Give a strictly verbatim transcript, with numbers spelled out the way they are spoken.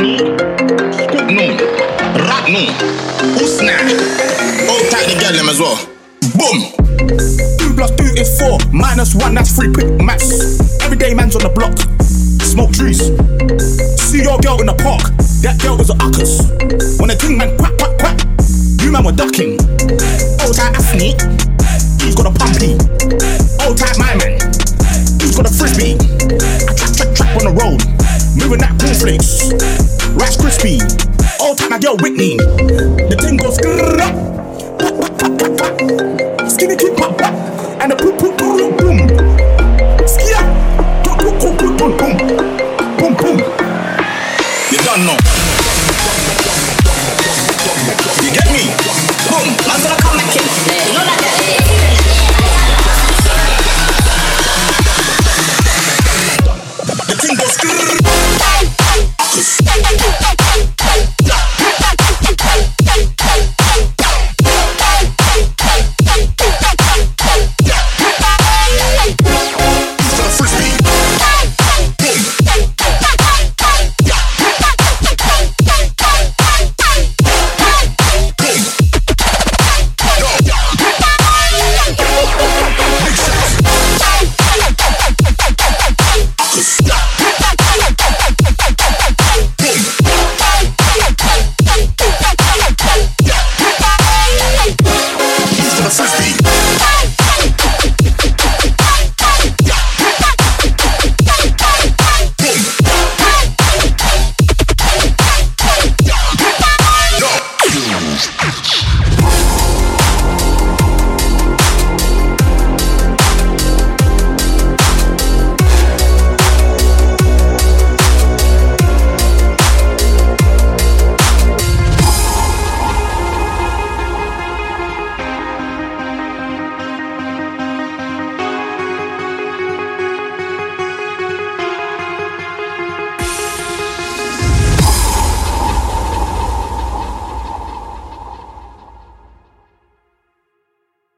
Ragnum, Spitnum, Ragnum, Usna. All tight together them as well. Boom! Two plus two is four, minus one, that's three, quick maths. Everyday man's on the block, smoke trees. See your girl in the park, that girl was a uckers. When the king man quack, quack, quack, you man were ducking. All tight Afni, he's got a pumpy. All tight my man, he's got a frisbee. I trap, trap, trap on the road. Moving that cornflakes, Rice Krispie, all time I girl Whitney. The thing goes grrrrrap, skinny kick pop pop, and the poop poop boom boom, ski up, boom boom boom boom boom, boom boom. You done now. You get me? Boom, I'm gonna come back in. You know that. Stop.